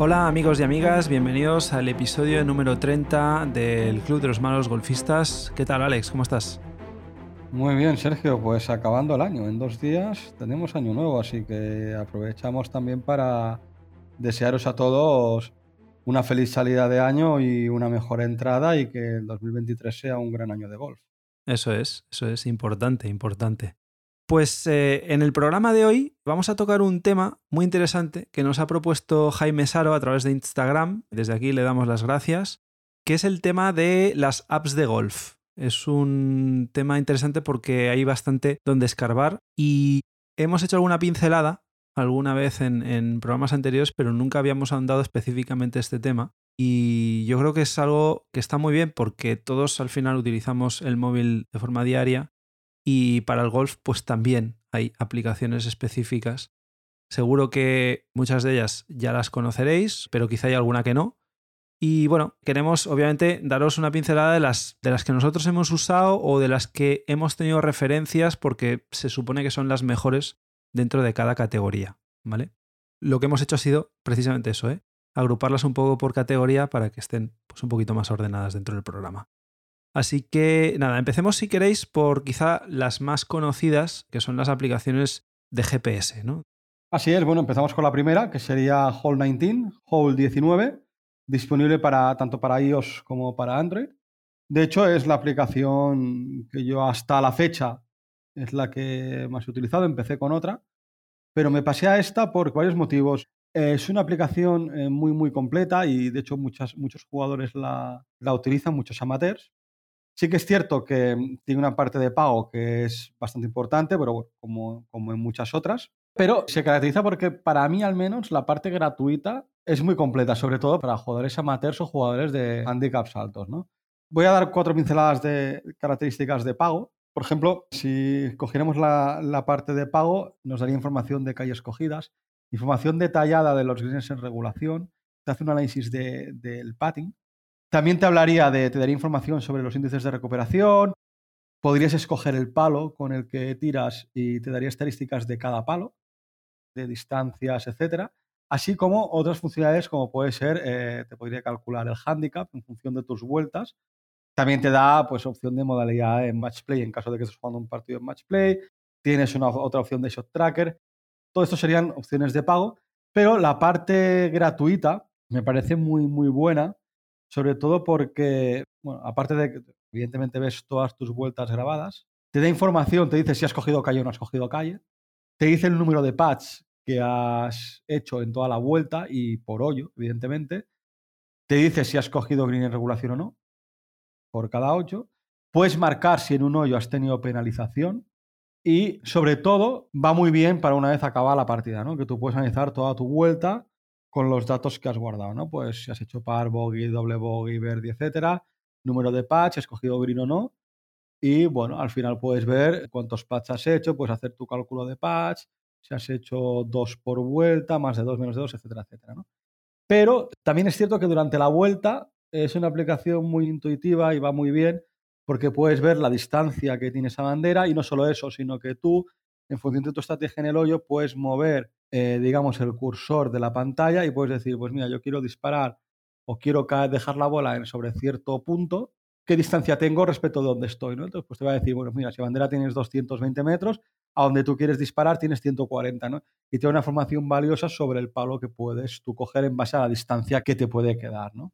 Hola amigos y amigas, bienvenidos al episodio número 30 del Club de los Malos Golfistas. ¿Qué tal, Alex? ¿Cómo estás? Muy bien, Sergio, pues acabando el año. En 2 días tenemos año nuevo, así que aprovechamos también para desearos a todos una feliz salida de año y una mejor entrada, y que el 2023 sea un gran año de golf. Eso es importante, importante. Pues en el programa de hoy vamos a tocar un tema muy interesante que nos ha propuesto Jaime Saro a través de Instagram. Desde aquí le damos las gracias, que es el tema de las apps de golf. Es un tema interesante porque hay bastante donde escarbar y hemos hecho alguna pincelada alguna vez en programas anteriores, pero nunca habíamos ahondado específicamente este tema. Y yo creo que es algo que está muy bien porque todos al final utilizamos el móvil de forma diaria, y para el golf pues también hay aplicaciones específicas. Seguro que muchas de ellas ya las conoceréis, pero quizá hay alguna que no. Y bueno, queremos obviamente daros una pincelada de las que nosotros hemos usado o de las que hemos tenido referencias, porque se supone que son las mejores dentro de cada categoría, ¿vale? Lo que hemos hecho ha sido precisamente eso, agruparlas un poco por categoría para que estén pues, un poquito más ordenadas dentro del programa. Así que nada, empecemos si queréis por quizá las más conocidas, que son las aplicaciones de GPS, ¿no? Así es, bueno, empezamos con la primera, que sería Hole 19, disponible tanto para iOS como para Android. De hecho, es la aplicación que yo hasta la fecha es la que más he utilizado. Empecé con otra, pero me pasé a esta por varios motivos. Es una aplicación muy, muy completa y, de hecho, muchos jugadores la utilizan, muchos amateurs. Sí que es cierto que tiene una parte de pago que es bastante importante, pero bueno, como en muchas otras. Pero se caracteriza porque, para mí al menos, la parte gratuita es muy completa, sobre todo para jugadores amateurs o jugadores de handicaps altos, ¿no? Voy a dar 4 pinceladas de características de pago. Por ejemplo, si cogiéramos la parte de pago, nos daría información de calles cogidas, información detallada de los greens en regulación, te hace un análisis del putting. También te daría información sobre los índices de recuperación, podrías escoger el palo con el que tiras y te daría estadísticas de cada palo, de distancias, etcétera, así como otras funcionalidades como puede ser, te podría calcular el handicap en función de tus vueltas. También te da pues, opción de modalidad en match play, en caso de que estés jugando un partido en match play, tienes otra opción de shot tracker. Todo esto serían opciones de pago, pero la parte gratuita me parece muy, muy buena, sobre todo porque, bueno, aparte de que evidentemente ves todas tus vueltas grabadas, te da información, te dice si has cogido calle o no has cogido calle, te dice el número de putts que has hecho en toda la vuelta y por hoyo, evidentemente, te dice si has cogido green en regulación o no, por cada hoyo, puedes marcar si en un hoyo has tenido penalización. Y, sobre todo, va muy bien para una vez acabada la partida, ¿no? Que tú puedes analizar toda tu vuelta con los datos que has guardado, ¿no? Pues si has hecho par, bogey, doble bogey, verde, etcétera, número de putts, si has cogido green o no. Y, bueno, al final puedes ver cuántos putts has hecho, puedes hacer tu cálculo de putts, si has hecho 2 por vuelta, más de 2, menos de 2, etcétera, etcétera, ¿no? Pero también es cierto que durante la vuelta es una aplicación muy intuitiva y va muy bien, porque puedes ver la distancia que tiene esa bandera y no solo eso, sino que tú, en función de tu estrategia en el hoyo, puedes mover, digamos, el cursor de la pantalla y puedes decir, pues mira, yo quiero disparar o quiero dejar la bola sobre cierto punto, ¿qué distancia tengo respecto de donde estoy, ¿no? Entonces, pues te va a decir, bueno, mira, si bandera tienes 220 metros, a donde tú quieres disparar tienes 140, ¿no? Y te da una información valiosa sobre el palo que puedes tú coger en base a la distancia que te puede quedar, ¿no?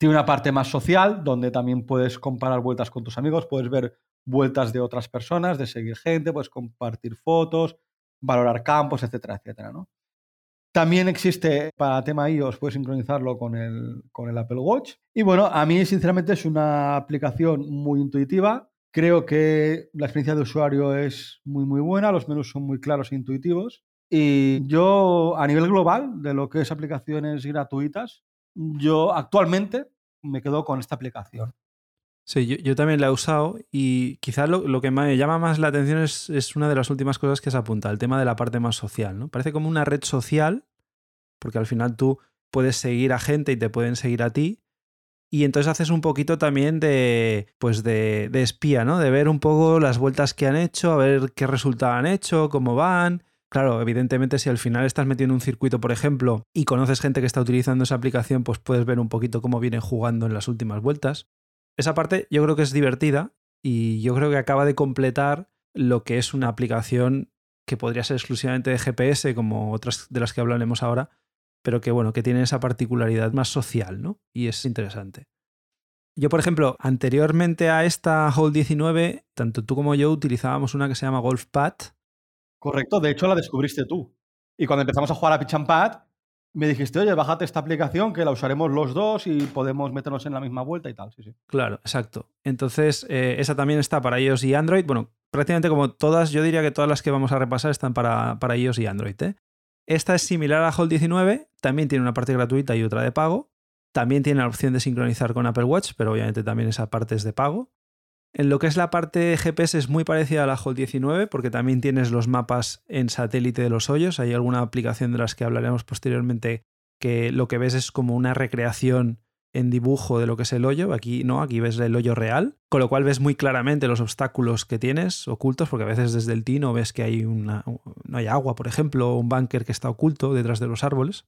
Tiene una parte más social, donde también puedes comparar vueltas con tus amigos, puedes ver vueltas de otras personas, de seguir gente, puedes compartir fotos, valorar campos, etcétera, etcétera, ¿no? También existe, para tema iOS, puedes sincronizarlo con el Apple Watch. Y bueno, a mí sinceramente es una aplicación muy intuitiva. Creo que la experiencia de usuario es muy, muy buena, los menús son muy claros e intuitivos. Y yo, a nivel global, de lo que es aplicaciones gratuitas, yo actualmente me quedo con esta aplicación. Sí, yo también la he usado y quizás lo que me llama más la atención es una de las últimas cosas que se apunta, el tema de la parte más social, ¿no? Parece como una red social, porque al final tú puedes seguir a gente y te pueden seguir a ti, y entonces haces un poquito también de espía, ¿no? De ver un poco las vueltas que han hecho, a ver qué resultado han hecho, cómo van, Claro, evidentemente si al final estás metido en un circuito, por ejemplo, y conoces gente que está utilizando esa aplicación, pues puedes ver un poquito cómo vienen jugando en las últimas vueltas. Esa parte yo creo que es divertida y yo creo que acaba de completar lo que es una aplicación que podría ser exclusivamente de GPS, como otras de las que hablaremos ahora, pero que bueno, que tiene esa particularidad más social, ¿no? Y es interesante. Yo, por ejemplo, anteriormente a esta Hole 19, tanto tú como yo utilizábamos una que se llama Golf Pad. Correcto, de hecho la descubriste tú. Y cuando empezamos a jugar a Pitch and Pad, me dijiste, oye, bájate esta aplicación que la usaremos los dos y podemos meternos en la misma vuelta y tal. Sí, sí. Claro, exacto. Entonces, esa también está para iOS y Android. Bueno, prácticamente como todas, yo diría que todas las que vamos a repasar están para iOS y Android, ¿eh? Esta es similar a Hole 19, también tiene una parte gratuita y otra de pago. También tiene la opción de sincronizar con Apple Watch, pero obviamente también esa parte es de pago. En lo que es la parte de GPS es muy parecida a la Hole 19 porque también tienes los mapas en satélite de los hoyos. Hay alguna aplicación de las que hablaremos posteriormente que lo que ves es como una recreación en dibujo de lo que es el hoyo. Aquí no, aquí ves el hoyo real, con lo cual ves muy claramente los obstáculos que tienes ocultos porque a veces desde el tee no ves que hay no hay agua, por ejemplo, o un búnker que está oculto detrás de los árboles.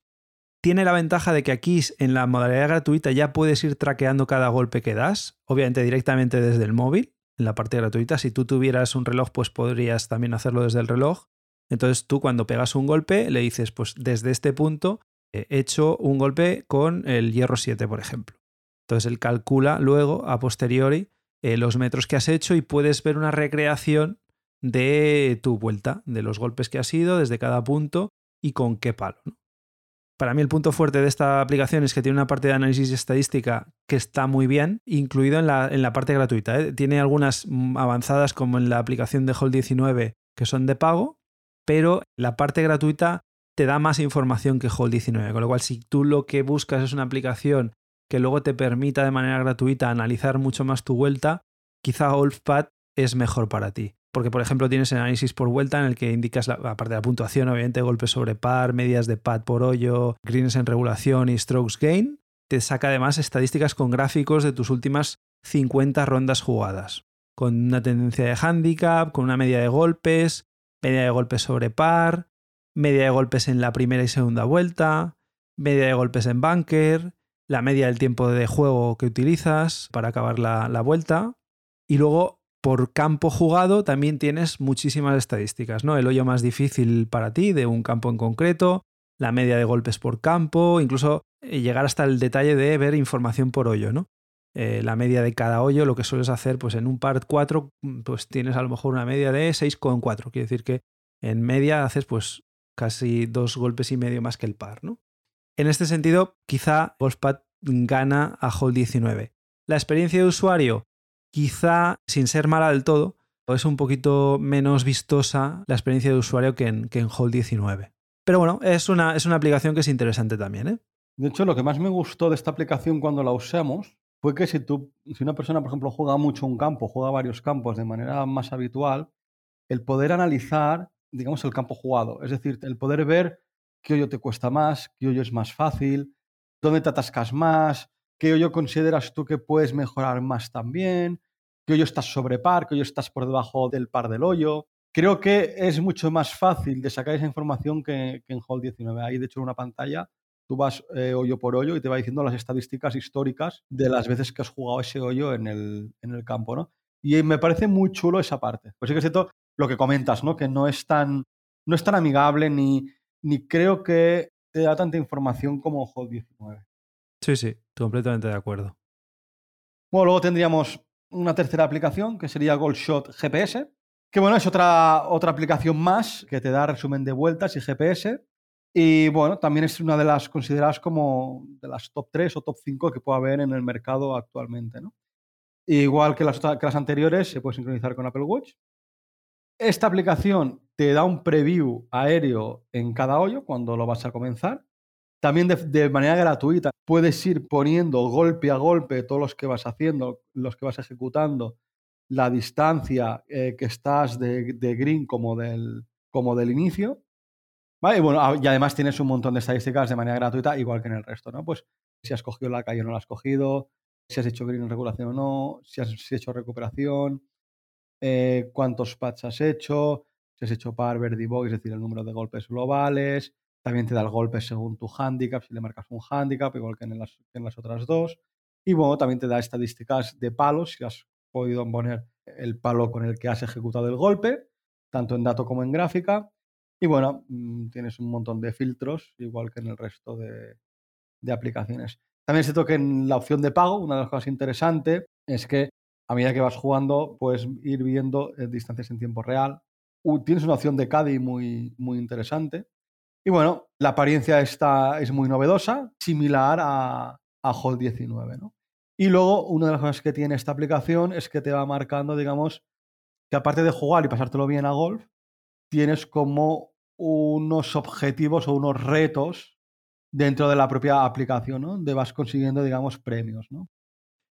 Tiene la ventaja de que aquí en la modalidad gratuita ya puedes ir traqueando cada golpe que das, obviamente directamente desde el móvil, en la parte gratuita. Si tú tuvieras un reloj, pues podrías también hacerlo desde el reloj. Entonces tú cuando pegas un golpe le dices, pues desde este punto he hecho un golpe con el hierro 7, por ejemplo. Entonces él calcula luego, a posteriori, los metros que has hecho y puedes ver una recreación de tu vuelta, de los golpes que has ido, desde cada punto y con qué palo, ¿no? Para mí el punto fuerte de esta aplicación es que tiene una parte de análisis y estadística que está muy bien, incluido en la parte gratuita, ¿eh? Tiene algunas avanzadas como en la aplicación de Hole 19 que son de pago, pero la parte gratuita te da más información que Hole 19, con lo cual si tú lo que buscas es una aplicación que luego te permita de manera gratuita analizar mucho más tu vuelta, quizá Golfpad es mejor para ti. Porque, por ejemplo, tienes el análisis por vuelta en el que indicas, aparte de la puntuación, obviamente, golpes sobre par, medias de pad por hoyo, greens en regulación y strokes gain. Te saca además estadísticas con gráficos de tus últimas 50 rondas jugadas, con una tendencia de handicap, con una media de golpes sobre par, media de golpes en la primera y segunda vuelta, media de golpes en bunker, la media del tiempo de juego que utilizas para acabar la vuelta y luego... Por campo jugado también tienes muchísimas estadísticas, ¿no? El hoyo más difícil para ti de un campo en concreto, la media de golpes por campo, incluso llegar hasta el detalle de ver información por hoyo, ¿no? La media de cada hoyo, lo que sueles hacer, pues en un par 4, pues tienes a lo mejor una media de 6,4. Quiere decir que en media haces pues casi 2,5 golpes más que el par, ¿no? En este sentido, quizá Golfpad gana a Hole 19. La experiencia de usuario, quizá, sin ser mala del todo, es un poquito menos vistosa la experiencia de usuario que en Hole 19. Pero bueno, es una aplicación que es interesante también, ¿eh? De hecho, lo que más me gustó de esta aplicación cuando la usamos fue que si una persona, por ejemplo, juega mucho un campo, juega varios campos de manera más habitual, el poder analizar, digamos, el campo jugado. Es decir, el poder ver qué hoyo te cuesta más, qué hoyo es más fácil, dónde te atascas más, qué hoyo consideras tú que puedes mejorar más también, que hoyo estás sobre par, que hoyo estás por debajo del par del hoyo. Creo que es mucho más fácil de sacar esa información que en Hole 19. Ahí, de hecho, en una pantalla tú vas hoyo por hoyo y te va diciendo las estadísticas históricas de las veces que has jugado ese hoyo en el campo, ¿no? Y me parece muy chulo esa parte. Pues sí que es cierto lo que comentas, ¿no? Que no es tan amigable ni creo que te da tanta información como en Hole 19. Sí, sí, completamente de acuerdo. Bueno, luego tendríamos una tercera aplicación que sería Golfshot GPS, que bueno, es otra aplicación más que te da resumen de vueltas y GPS. Y bueno, también es una de las consideradas como de las top 3 o top 5 que puede haber en el mercado actualmente, ¿no? Igual que las anteriores, se puede sincronizar con Apple Watch. Esta aplicación te da un preview aéreo en cada hoyo cuando lo vas a comenzar. También de manera gratuita puedes ir poniendo golpe a golpe todos los que vas haciendo, los que vas ejecutando, la distancia que estás de green como del inicio, ¿vale? Y bueno, y además tienes un montón de estadísticas de manera gratuita, igual que en el resto, ¿no? Pues si has cogido la calle o no la has cogido, si has hecho green en regulación o no, si has hecho recuperación, cuántos putts has hecho, si has hecho par, birdie, bogey, es decir, el número de golpes globales. También te da el golpe según tu handicap, si le marcas un handicap, igual que en las otras dos. Y bueno, también te da estadísticas de palos, si has podido poner el palo con el que has ejecutado el golpe, tanto en dato como en gráfica. Y bueno, tienes un montón de filtros, igual que en el resto de aplicaciones. También se toca en la opción de pago. Una de las cosas interesantes es que a medida que vas jugando puedes ir viendo distancias en tiempo real. Tienes una opción de caddy muy, muy interesante. Y bueno, la apariencia esta es muy novedosa, similar a Hole 19, ¿no? Y luego, una de las cosas que tiene esta aplicación es que te va marcando, digamos, que aparte de jugar y pasártelo bien a golf, tienes como unos objetivos o unos retos dentro de la propia aplicación, ¿no? Donde vas consiguiendo, digamos, premios, ¿no?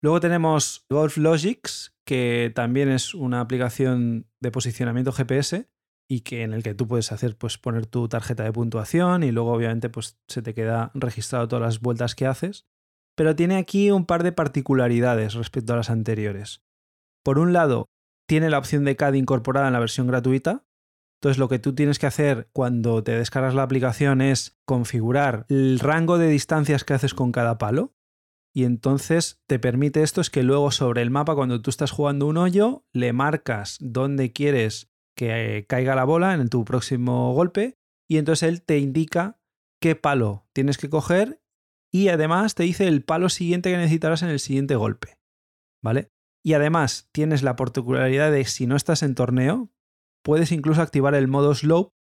Luego tenemos Golf Logics, que también es una aplicación de posicionamiento GPS y que en el que tú puedes hacer, pues, poner tu tarjeta de puntuación y luego, obviamente, pues, se te queda registrado todas las vueltas que haces. Pero tiene aquí un par de particularidades respecto a las anteriores. Por un lado, tiene la opción de caddy incorporada en la versión gratuita. Entonces, lo que tú tienes que hacer cuando te descargas la aplicación es configurar el rango de distancias que haces con cada palo. Y entonces te permite esto, es que luego sobre el mapa, cuando tú estás jugando un hoyo, le marcas dónde quieres que caiga la bola en tu próximo golpe. Y entonces él te indica qué palo tienes que coger. Y además te dice el palo siguiente que necesitarás en el siguiente golpe, ¿vale? Y además tienes la particularidad de, si no estás en torneo, puedes incluso activar el modo slope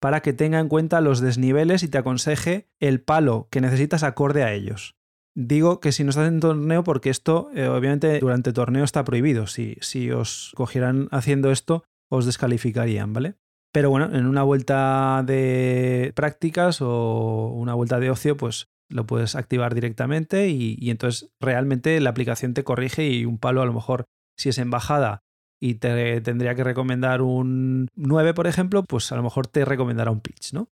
para que tenga en cuenta los desniveles y te aconseje el palo que necesitas acorde a ellos. Digo que si no estás en torneo, porque esto obviamente durante torneo está prohibido. Si os cogieran haciendo esto, os descalificarían, ¿vale? Pero bueno, en una vuelta de prácticas o una vuelta de ocio, pues lo puedes activar directamente y entonces realmente la aplicación te corrige, y un palo, a lo mejor, si es en bajada y te tendría que recomendar un 9, por ejemplo, pues a lo mejor te recomendará un pitch, ¿no?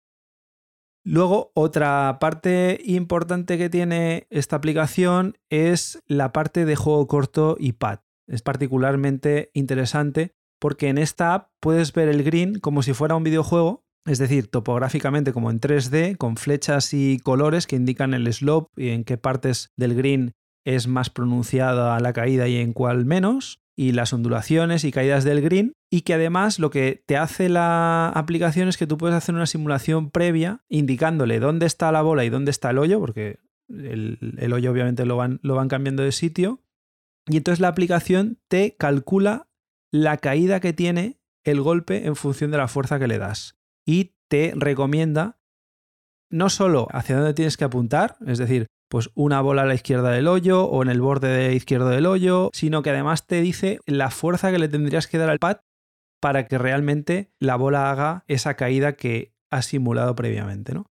Luego, otra parte importante que tiene esta aplicación es la parte de juego corto y pad. Es particularmente interesante porque en esta app puedes ver el green como si fuera un videojuego. Es decir, topográficamente como en 3D, con flechas y colores que indican el slope y en qué partes del green es más pronunciada la caída y en cuál menos, y las ondulaciones y caídas del green, y que además lo que te hace la aplicación es que tú puedes hacer una simulación previa indicándole dónde está la bola y dónde está el hoyo, porque el hoyo obviamente lo van cambiando de sitio, y entonces la aplicación te calcula la caída que tiene el golpe en función de la fuerza que le das. Y te recomienda no solo hacia dónde tienes que apuntar, es decir, pues una bola a la izquierda del hoyo o en el borde de izquierdo del hoyo, sino que además te dice la fuerza que le tendrías que dar al pad para que realmente la bola haga esa caída que has simulado previamente, ¿no?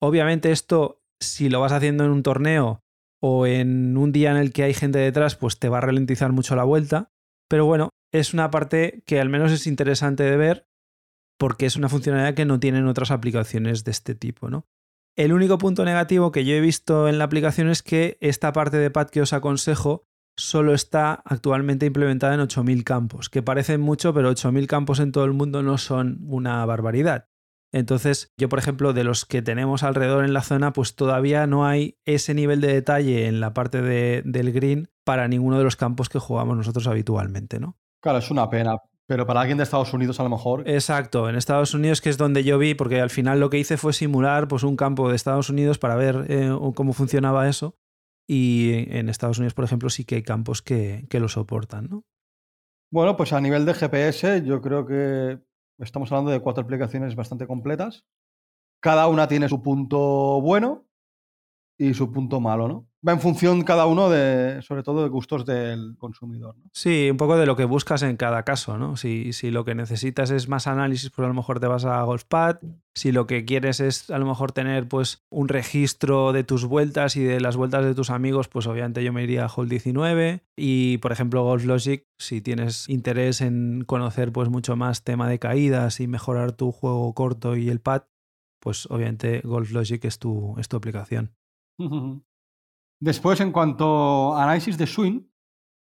Obviamente esto, si lo vas haciendo en un torneo o en un día en el que hay gente detrás, pues te va a ralentizar mucho la vuelta. Pero bueno, es una parte que al menos es interesante de ver, porque es una funcionalidad que no tienen otras aplicaciones de este tipo, ¿no? El único punto negativo que yo he visto en la aplicación es que esta parte de pad que os aconsejo solo está actualmente implementada en 8.000 campos, que parecen mucho, pero 8.000 campos en todo el mundo no son una barbaridad. Entonces, yo, por ejemplo, de los que tenemos alrededor en la zona, pues todavía no hay ese nivel de detalle en la parte del green para ninguno de los campos que jugamos nosotros habitualmente, ¿no? Claro, es una pena. Pero para alguien de Estados Unidos, a lo mejor. Exacto, en Estados Unidos, que es donde yo vi, porque al final lo que hice fue simular, pues, un campo de Estados Unidos para ver cómo funcionaba eso. Y en Estados Unidos, por ejemplo, sí que hay campos que lo soportan, ¿no? Bueno, pues a nivel de GPS, yo creo que estamos hablando de 4 aplicaciones bastante completas. Cada una tiene su punto bueno y su punto malo, ¿no? Va en función cada uno de, sobre todo, de gustos del consumidor, ¿no? Sí, un poco de lo que buscas en cada caso, ¿no? Si lo que necesitas es más análisis, pues a lo mejor te vas a Golf Pad. Si lo que quieres es a lo mejor tener, pues, un registro de tus vueltas y de las vueltas de tus amigos, pues obviamente yo me iría a Hole 19. Y por ejemplo, Golf Logic, si tienes interés en conocer, pues, mucho más tema de caídas y mejorar tu juego corto y el pad, pues obviamente Golf Logic es tu aplicación. Después, en cuanto a análisis de swing,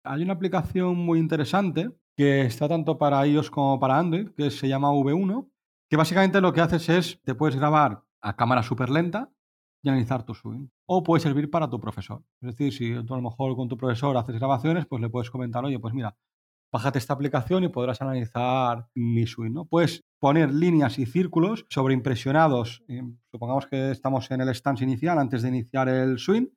hay una aplicación muy interesante que está tanto para iOS como para Android, que se llama V1, que básicamente lo que haces es, te puedes grabar a cámara súper lenta y analizar tu swing. O puede servir para tu profesor. Es decir, si tú a lo mejor con tu profesor haces grabaciones, pues le puedes comentar, oye, pues mira, bájate esta aplicación y podrás analizar mi swing, ¿no? Puedes poner líneas y círculos sobreimpresionados. Supongamos que estamos en el stance inicial, antes de iniciar el swing,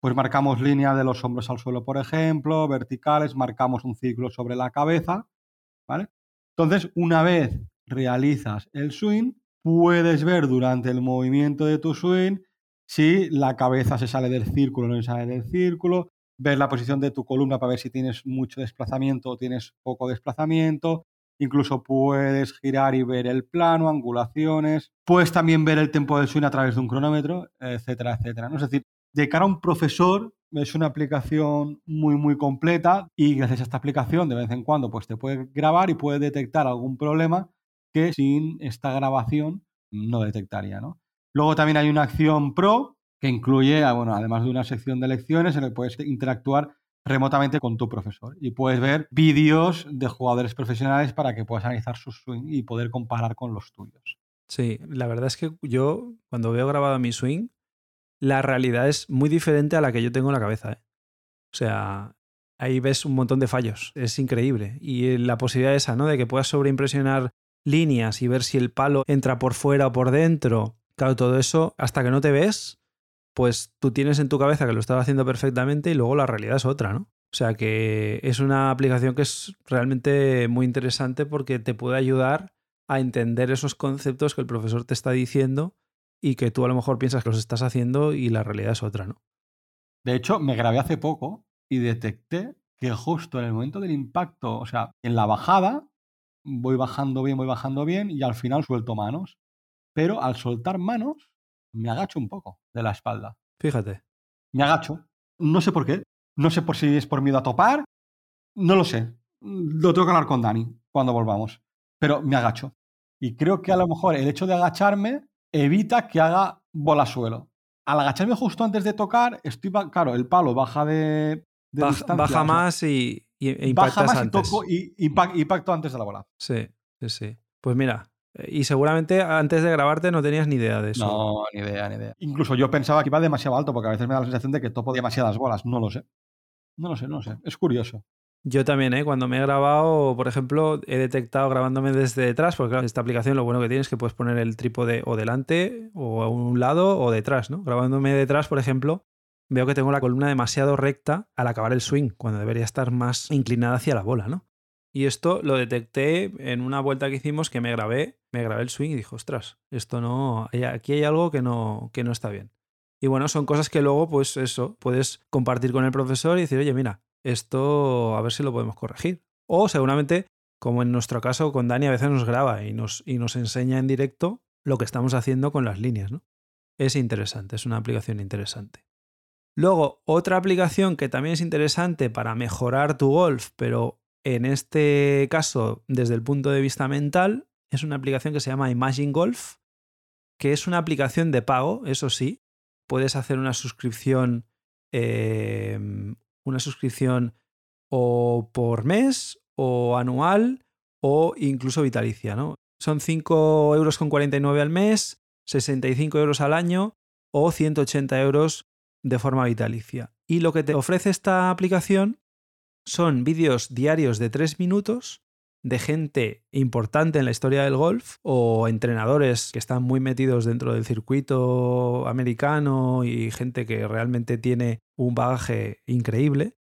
pues marcamos líneas de los hombros al suelo, por ejemplo, verticales, marcamos un círculo sobre la cabeza, ¿vale? Entonces, una vez realizas el swing, puedes ver durante el movimiento de tu swing si la cabeza se sale del círculo o no se sale del círculo, ver la posición de tu columna para ver si tienes mucho desplazamiento o tienes poco desplazamiento. Incluso puedes girar y ver el plano, angulaciones. Puedes también ver el tiempo del swing a través de un cronómetro, etcétera, etcétera, ¿no? Es decir, de cara a un profesor es una aplicación muy, muy completa y gracias a esta aplicación de vez en cuando pues te puede grabar y puede detectar algún problema que sin esta grabación no detectaría, ¿no? Luego también hay una acción pro que incluye, bueno, además de una sección de lecciones en la que puedes interactuar remotamente con tu profesor y puedes ver vídeos de jugadores profesionales para que puedas analizar su swing y poder comparar con los tuyos. Sí, la verdad es que yo cuando veo grabado mi swing, la realidad es muy diferente a la que yo tengo en la cabeza, ¿eh? O sea, ahí ves un montón de fallos, es increíble. Y la posibilidad esa, ¿no? De que puedas sobreimpresionar líneas y ver si el palo entra por fuera o por dentro. Claro, todo eso, hasta que no te ves, pues tú tienes en tu cabeza que lo estás haciendo perfectamente y luego la realidad es otra, ¿no? O sea que es una aplicación que es realmente muy interesante porque te puede ayudar a entender esos conceptos que el profesor te está diciendo y que tú a lo mejor piensas que los estás haciendo y la realidad es otra, ¿no? De hecho, me grabé hace poco y detecté que justo en el momento del impacto, o sea, en la bajada, voy bajando bien y al final suelto manos. Pero al soltar manos me agacho un poco de la espalda. Fíjate. Me agacho. No sé por qué. No sé por si es por miedo a topar. No lo sé. Lo tengo que hablar con Dani cuando volvamos. Pero me agacho. Y creo que a lo mejor el hecho de agacharme evita que haga bola suelo. Al agacharme justo antes de tocar, estoy... Claro, el palo baja de distancia. Baja más y impactas baja más antes. Y toco y impacto antes de la bola. Sí, sí, sí. Pues mira... Y seguramente antes de grabarte no tenías ni idea de eso. No, ni idea. Incluso yo pensaba que iba demasiado alto porque a veces me da la sensación de que topo demasiadas bolas. No lo sé. Es curioso. Yo también, cuando me he grabado, por ejemplo, he detectado grabándome desde detrás, porque claro, esta aplicación lo bueno que tiene es que puedes poner el trípode o delante o a un lado o detrás, ¿no? Grabándome detrás, por ejemplo, veo que tengo la columna demasiado recta al acabar el swing, cuando debería estar más inclinada hacia la bola, ¿no? Y esto lo detecté en una vuelta que hicimos que me grabé el swing y dije, ostras, esto no, aquí hay algo que no está bien. Y bueno, son cosas que luego, pues eso, puedes compartir con el profesor y decir, oye, mira, esto a ver si lo podemos corregir. O seguramente, como en nuestro caso con Dani, a veces nos graba y nos enseña en directo lo que estamos haciendo con las líneas, ¿no? Es interesante, es una aplicación interesante. Luego, otra aplicación que también es interesante para mejorar tu golf, pero... En este caso, desde el punto de vista mental, es una aplicación que se llama Imagine Golf, que es una aplicación de pago, eso sí. Puedes hacer una suscripción o por mes, o anual, o incluso vitalicia, ¿no? Son 5,49 € al mes, 65 € al año o 180 € de forma vitalicia. Y lo que te ofrece esta aplicación son vídeos diarios de 3 minutos de gente importante en la historia del golf o entrenadores que están muy metidos dentro del circuito americano y gente que realmente tiene un bagaje increíble.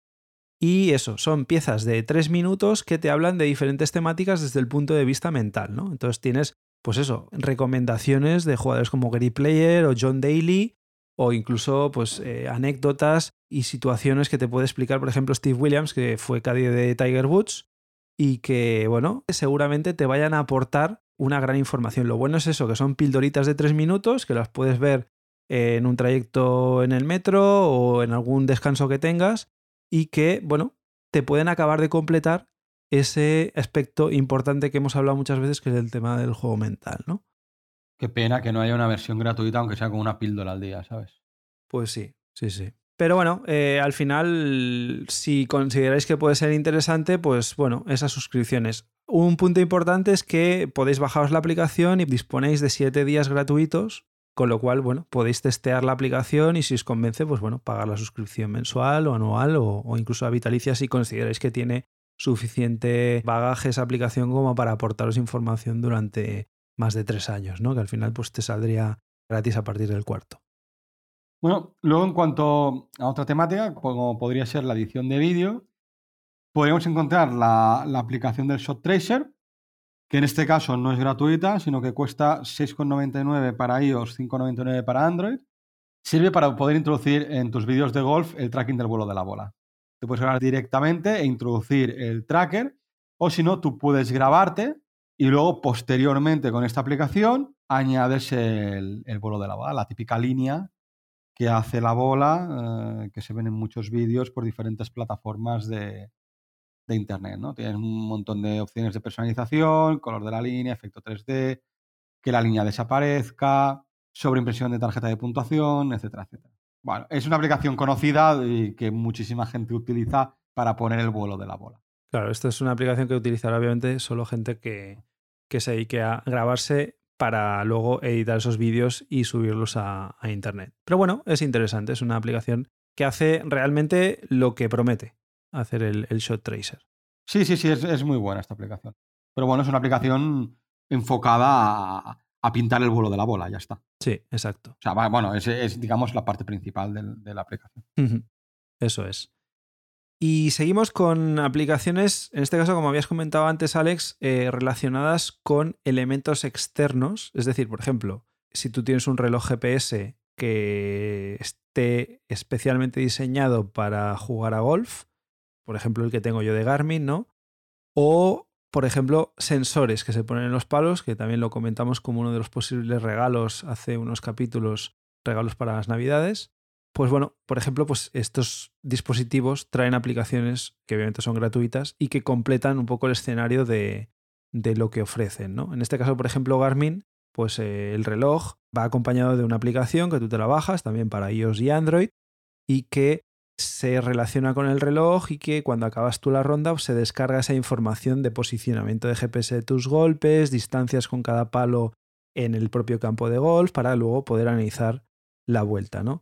Y eso, son piezas de 3 minutos que te hablan de diferentes temáticas desde el punto de vista mental, ¿no? Entonces tienes, pues eso, recomendaciones de jugadores como Gary Player o John Daly, o incluso pues, anécdotas y situaciones que te puede explicar, por ejemplo, Steve Williams, que fue caddy de Tiger Woods, y que, bueno, seguramente te vayan a aportar una gran información. Lo bueno es eso, que son pildoritas de 3 minutos, que las puedes ver en un trayecto en el metro o en algún descanso que tengas, y que, bueno, te pueden acabar de completar ese aspecto importante que hemos hablado muchas veces, que es el tema del juego mental, ¿no? Qué pena que no haya una versión gratuita, aunque sea con una píldora al día, ¿sabes? Pues sí. Pero bueno, al final, si consideráis que puede ser interesante, pues bueno, esas suscripciones. Un punto importante es que podéis bajaros la aplicación y disponéis de 7 días gratuitos, con lo cual, bueno, podéis testear la aplicación y si os convence, pues bueno, pagar la suscripción mensual o anual o incluso a vitalicia si consideráis que tiene suficiente bagaje esa aplicación como para aportaros información durante más de 3 años, ¿no? Que al final pues te saldría gratis a partir del 4º. Bueno, luego en cuanto a otra temática, como podría ser la edición de vídeo, podríamos encontrar la aplicación del Shot Tracer, que en este caso no es gratuita, sino que cuesta 6,99 para iOS, 5,99 para Android. Sirve para poder introducir en tus vídeos de golf el tracking del vuelo de la bola. Te puedes grabar directamente e introducir el tracker, o si no, tú puedes grabarte y luego posteriormente con esta aplicación añades el vuelo de la bola, la típica línea que hace la bola, que se ven en muchos vídeos por diferentes plataformas de internet, ¿no? Tienes un montón de opciones de personalización, color de la línea, efecto 3D, que la línea desaparezca, sobreimpresión de tarjeta de puntuación, etcétera, etcétera. Bueno, es una aplicación conocida y que muchísima gente utiliza para poner el vuelo de la bola. Claro, esta es una aplicación que utilizará obviamente solo gente que se dedique a grabarse para luego editar esos vídeos y subirlos a internet. Pero bueno, es interesante, es una aplicación que hace realmente lo que promete hacer el Shot Tracer. Sí, es muy buena esta aplicación. Pero bueno, es una aplicación enfocada a pintar el vuelo de la bola, ya está. Sí, exacto. O sea, bueno, es digamos la parte principal de la aplicación. Uh-huh. Eso es. Y seguimos con aplicaciones, en este caso, como habías comentado antes, Alex, relacionadas con elementos externos. Es decir, por ejemplo, si tú tienes un reloj GPS que esté especialmente diseñado para jugar a golf, por ejemplo, el que tengo yo de Garmin, ¿no? O, por ejemplo, sensores que se ponen en los palos, que también lo comentamos como uno de los posibles regalos hace unos capítulos, regalos para las Navidades. Pues bueno, por ejemplo, pues estos dispositivos traen aplicaciones que obviamente son gratuitas y que completan un poco el escenario de lo que ofrecen, ¿no? En este caso, por ejemplo, Garmin, pues el reloj va acompañado de una aplicación que tú te la bajas también para iOS y Android y que se relaciona con el reloj y que cuando acabas tú la ronda pues, se descarga esa información de posicionamiento de GPS de tus golpes, distancias con cada palo en el propio campo de golf para luego poder analizar la vuelta, ¿no?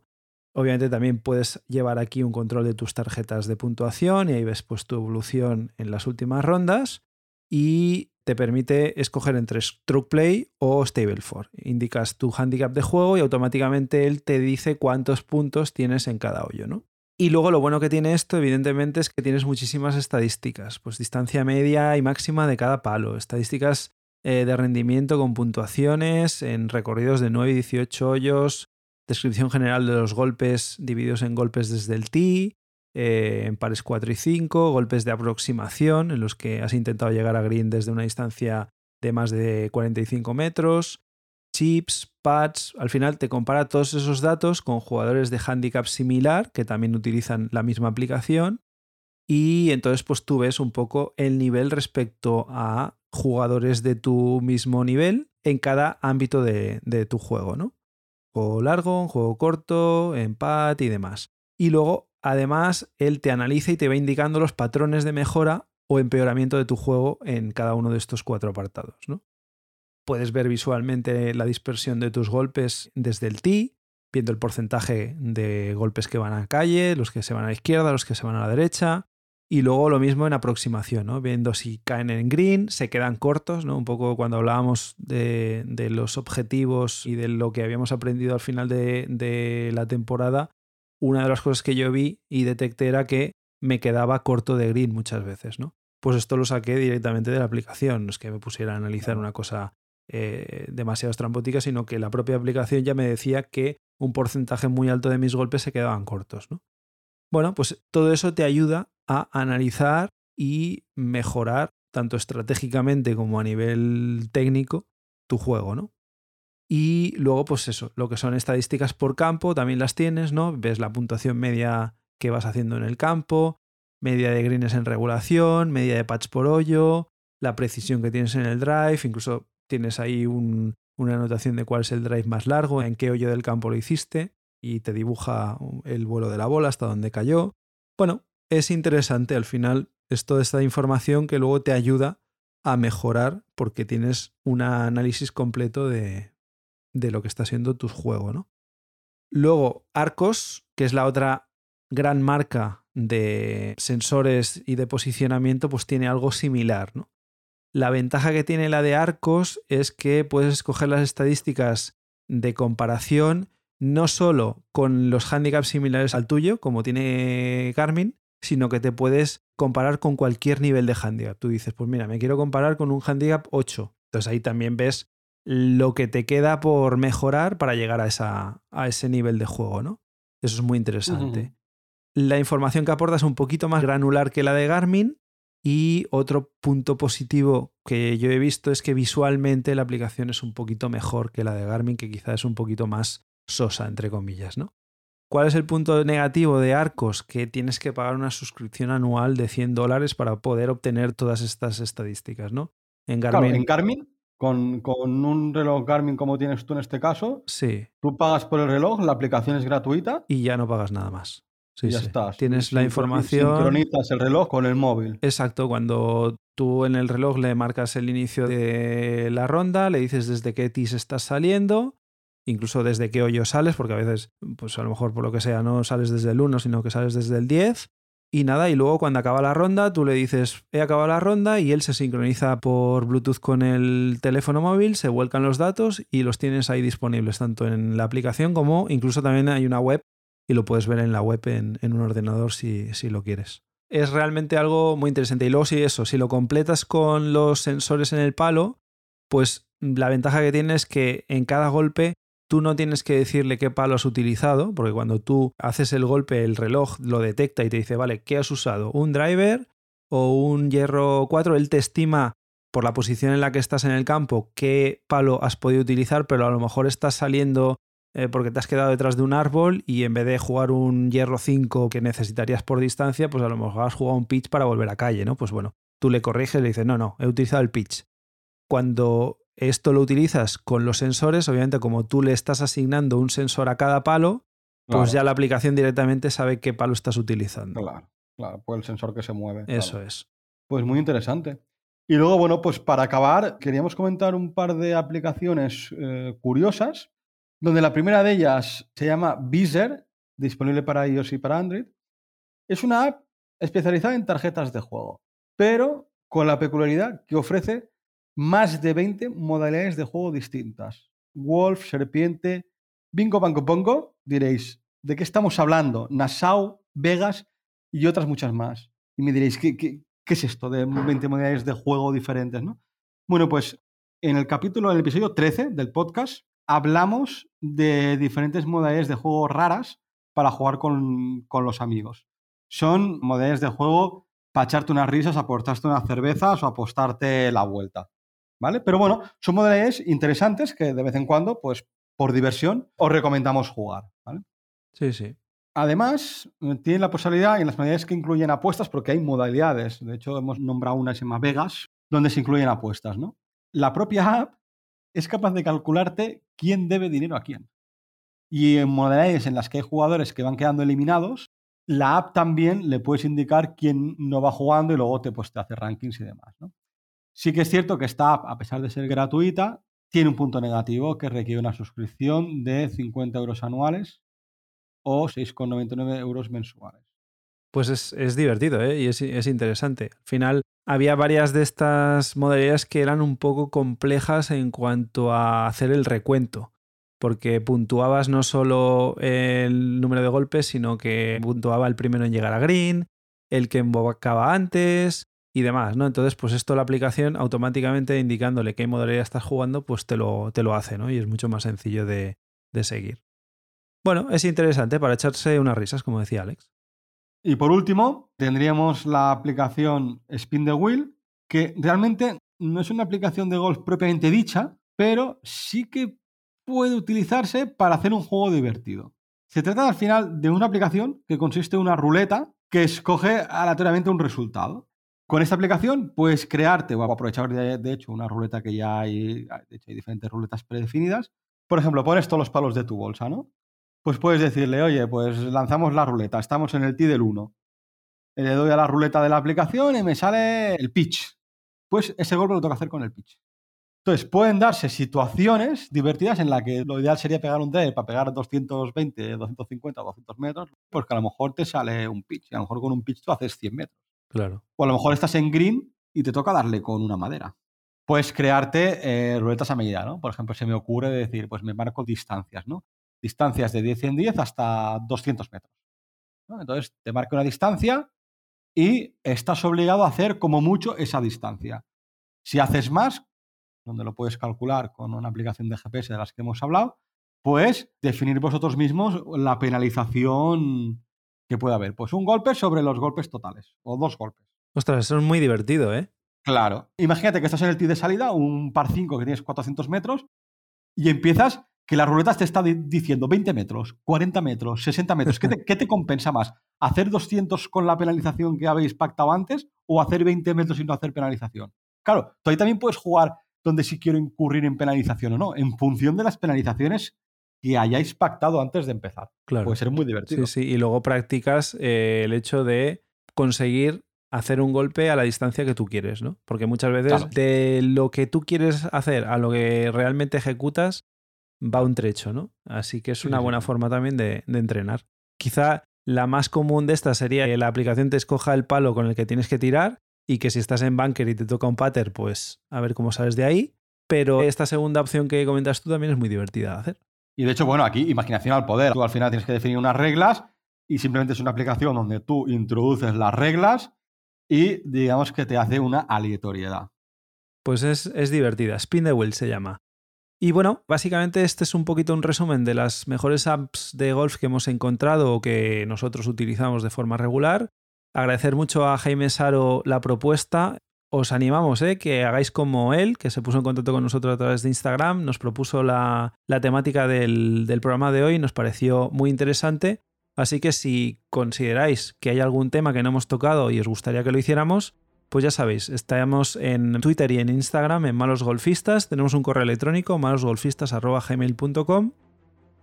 Obviamente también puedes llevar aquí un control de tus tarjetas de puntuación y ahí ves pues, tu evolución en las últimas rondas y te permite escoger entre Stroke Play o Stable 4. Indicas tu handicap de juego y automáticamente él te dice cuántos puntos tienes en cada hoyo, ¿no? Y luego lo bueno que tiene esto, evidentemente, es que tienes muchísimas estadísticas, pues distancia media y máxima de cada palo, estadísticas de rendimiento con puntuaciones en recorridos de 9 y 18 hoyos, descripción general de los golpes divididos en golpes desde el tee, en pares 4 y 5, golpes de aproximación en los que has intentado llegar a green desde una distancia de más de 45 metros, chips, pads. Al final te compara todos esos datos con jugadores de handicap similar que también utilizan la misma aplicación y entonces pues tú ves un poco el nivel respecto a jugadores de tu mismo nivel en cada ámbito de tu juego, ¿no? Juego largo, un juego corto, empate y demás. Y luego, además, él te analiza y te va indicando los patrones de mejora o empeoramiento de tu juego en cada uno de estos 4 apartados, ¿no? Puedes ver visualmente la dispersión de tus golpes desde el tee, viendo el porcentaje de golpes que van a calle, los que se van a la izquierda, los que se van a la derecha, y luego lo mismo en aproximación, ¿no? Viendo si caen en green, se quedan cortos, ¿no? Un poco cuando hablábamos de los objetivos y de lo que habíamos aprendido al final de la temporada, una de las cosas que yo vi y detecté era que me quedaba corto de green muchas veces, ¿no? Pues esto lo saqué directamente de la aplicación, no es que me pusiera a analizar una cosa demasiado estrambótica, sino que la propia aplicación ya me decía que un porcentaje muy alto de mis golpes se quedaban cortos, ¿no? Bueno, pues todo eso te ayuda a analizar y mejorar tanto estratégicamente como a nivel técnico tu juego, ¿no? Y luego, pues eso, lo que son estadísticas por campo también las tienes, ¿no? Ves la puntuación media que vas haciendo en el campo, media de greens en regulación, media de putts por hoyo, la precisión que tienes en el drive, incluso tienes ahí una anotación de cuál es el drive más largo, en qué hoyo del campo lo hiciste y te dibuja el vuelo de la bola hasta donde cayó. Bueno, es interesante al final esto, esta información que luego te ayuda a mejorar porque tienes un análisis completo de lo que está siendo tu juego, ¿no? Luego, Arccos, que es la otra gran marca de sensores y de posicionamiento, pues tiene algo similar, ¿no? La ventaja que tiene la de Arccos es que puedes escoger las estadísticas de comparación no solo con los handicaps similares al tuyo, como tiene Garmin, sino que te puedes comparar con cualquier nivel de handicap. Tú dices, pues mira, me quiero comparar con un handicap 8. Entonces ahí también ves lo que te queda por mejorar para llegar a ese nivel de juego, ¿no? Eso es muy interesante. La información que aporta es un poquito más granular que la de Garmin, y otro punto positivo que yo he visto es que visualmente la aplicación es un poquito mejor que la de Garmin, que quizás es un poquito más sosa, entre comillas, ¿no? ¿Cuál es el punto negativo de Arccos? Que tienes que pagar una suscripción anual de $100 para poder obtener todas estas estadísticas, ¿no? En Garmin, claro, en Garmin con un reloj Garmin como tienes tú en este caso, sí, tú pagas por el reloj, la aplicación es gratuita y ya no pagas nada más. Sí, ya sí. Estás. Tienes la información. Sincronizas el reloj con el móvil. Exacto. Cuando tú en el reloj le marcas el inicio de la ronda, le dices desde qué tees estás saliendo, incluso desde qué hoyo sales, porque a veces, pues a lo mejor por lo que sea, no sales desde el 1, sino que sales desde el 10. Y nada, y luego cuando acaba la ronda, tú le dices, he acabado la ronda, y él se sincroniza por Bluetooth con el teléfono móvil, se vuelcan los datos y los tienes ahí disponibles, tanto en la aplicación como incluso también hay una web. Y lo puedes ver en la web en un ordenador si lo quieres. Es realmente algo muy interesante. Y luego si lo completas con los sensores en el palo, pues la ventaja que tienes es que en cada golpe tú no tienes que decirle qué palo has utilizado, porque cuando tú haces el golpe el reloj lo detecta y te dice, vale, ¿qué has usado? ¿Un driver o un hierro 4? Él te estima por la posición en la que estás en el campo qué palo has podido utilizar, pero a lo mejor estás saliendo porque te has quedado detrás de un árbol y en vez de jugar un hierro 5 que necesitarías por distancia, pues a lo mejor has jugado un pitch para volver a calle, ¿no? Pues bueno, tú le corriges y le dices, no, he utilizado el pitch. Cuando esto lo utilizas con los sensores, obviamente como tú le estás asignando un sensor a cada palo, pues claro, ya la aplicación directamente sabe qué palo estás utilizando. Claro, pues el sensor que se mueve. Eso claro. Es. Pues muy interesante. Y luego, bueno, pues para acabar, queríamos comentar un par de aplicaciones curiosas, donde la primera de ellas se llama Vizzer, disponible para iOS y para Android. Es una app especializada en tarjetas de juego, pero con la peculiaridad que ofrece más de 20 modalidades de juego distintas. Wolf, serpiente, bingo, banco, pongo. Diréis, ¿de qué estamos hablando? Nassau, Vegas y otras muchas más. Y me diréis, ¿qué es esto de 20 modalidades de juego diferentes, ¿no? Bueno, pues en el episodio 13 del podcast, hablamos de diferentes modalidades de juego raras para jugar con los amigos. Son modalidades de juego para echarte unas risas, aportarte unas cervezas o apostarte la vuelta, ¿vale? Pero bueno, son modalidades interesantes que de vez en cuando, pues por diversión, os recomendamos jugar, ¿vale? Sí, sí. Además, tienen la posibilidad, en las modalidades que incluyen apuestas, porque hay modalidades, de hecho hemos nombrado una que se llama Vegas, donde se incluyen apuestas, ¿no? La propia app es capaz de calcularte quién debe dinero a quién. Y en modalidades en las que hay jugadores que van quedando eliminados, la app también le puedes indicar quién no va jugando y luego te hace rankings y demás, ¿no? Sí que es cierto que esta app, a pesar de ser gratuita, tiene un punto negativo que requiere una suscripción de 50 euros anuales o 6,99 euros mensuales. Pues es divertido, ¿eh? Y es interesante. Al final había varias de estas modalidades que eran un poco complejas en cuanto a hacer el recuento, porque puntuabas no solo el número de golpes, sino que puntuaba el primero en llegar a green, el que embocaba antes y demás, ¿no? Entonces, pues esto la aplicación automáticamente indicándole qué modalidad estás jugando, pues te lo hace, ¿no? Y es mucho más sencillo de seguir. Bueno, es interesante para echarse unas risas, como decía Alex. Y por último, tendríamos la aplicación Spin the Wheel, que realmente no es una aplicación de golf propiamente dicha, pero sí que puede utilizarse para hacer un juego divertido. Se trata al final de una aplicación que consiste en una ruleta que escoge aleatoriamente un resultado. Con esta aplicación puedes crearte o aprovechar de hecho una ruleta que ya hay diferentes ruletas predefinidas. Por ejemplo, pones todos los palos de tu bolsa, ¿no? pues puedes decirle, oye, pues lanzamos la ruleta, estamos en el tee del 1. Le doy a la ruleta de la aplicación y me sale el pitch. Pues ese golpe lo tengo que hacer con el pitch. Entonces, pueden darse situaciones divertidas en las que lo ideal sería pegar un drive para pegar 220, 250, 200 metros, pues que a lo mejor te sale un pitch. Y a lo mejor con un pitch tú haces 100 metros. Claro. O a lo mejor estás en green y te toca darle con una madera. Puedes crearte ruletas a medida, ¿no? Por ejemplo, se me ocurre decir, pues me marco distancias, ¿no? Distancias de 10 en 10 hasta 200 metros, ¿no? Entonces, te marco una distancia y estás obligado a hacer como mucho esa distancia. Si haces más, donde lo puedes calcular con una aplicación de GPS de las que hemos hablado, pues definir vosotros mismos la penalización que puede haber. Pues un golpe sobre los golpes totales, o dos golpes. Ostras, eso es muy divertido, ¿eh? Claro. Imagínate que estás en el tee de salida, un par 5 que tienes 400 metros, y empiezas que la ruleta te está diciendo 20 metros, 40 metros, 60 metros. ¿Qué te compensa más? ¿Hacer 200 con la penalización que habéis pactado antes o hacer 20 metros y no hacer penalización? Claro, tú ahí también puedes jugar donde si quiero incurrir en penalización o no, en función de las penalizaciones que hayáis pactado antes de empezar. Claro. Puede ser muy divertido. Sí, sí. Y luego practicas el hecho de conseguir hacer un golpe a la distancia que tú quieres, ¿no? Porque muchas veces claro, de lo que tú quieres hacer a lo que realmente ejecutas va un trecho, ¿no? Así que es una buena forma también de entrenar. Quizá la más común de estas sería que la aplicación te escoja el palo con el que tienes que tirar y que si estás en bunker y te toca un putter, pues a ver cómo sales de ahí. Pero esta segunda opción que comentas tú también es muy divertida de hacer. Y de hecho, bueno, aquí imaginación al poder. Tú al final tienes que definir unas reglas y simplemente es una aplicación donde tú introduces las reglas y digamos que te hace una aleatoriedad. Pues es divertida. Spin the Wheel se llama. Y bueno, básicamente este es un poquito un resumen de las mejores apps de golf que hemos encontrado o que nosotros utilizamos de forma regular. Agradecer mucho a Jaime Saro la propuesta. Os animamos que hagáis como él, que se puso en contacto con nosotros a través de Instagram. Nos propuso la temática del programa de hoy. Nos pareció muy interesante. Así que si consideráis que hay algún tema que no hemos tocado y os gustaría que lo hiciéramos, pues ya sabéis, estamos en Twitter y en Instagram en malosgolfistas. Tenemos un correo electrónico malosgolfistas@gmail.com.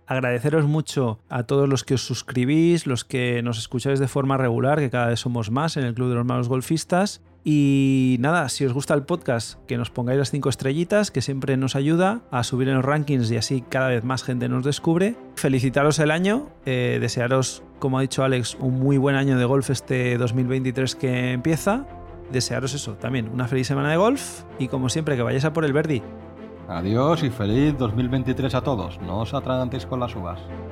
Agradeceros mucho a todos los que os suscribís, los que nos escucháis de forma regular, que cada vez somos más en el Club de los Malos Golfistas. Y nada, si os gusta el podcast, que nos pongáis las 5 estrellitas, que siempre nos ayuda a subir en los rankings y así cada vez más gente nos descubre. Felicitaros el año, desearos, como ha dicho Alex, un muy buen año de golf este 2023 que empieza. Desearos eso, también una feliz semana de golf y como siempre que vayáis a por el birdie. Adiós y feliz 2023 a todos. No os atragantéis con las uvas.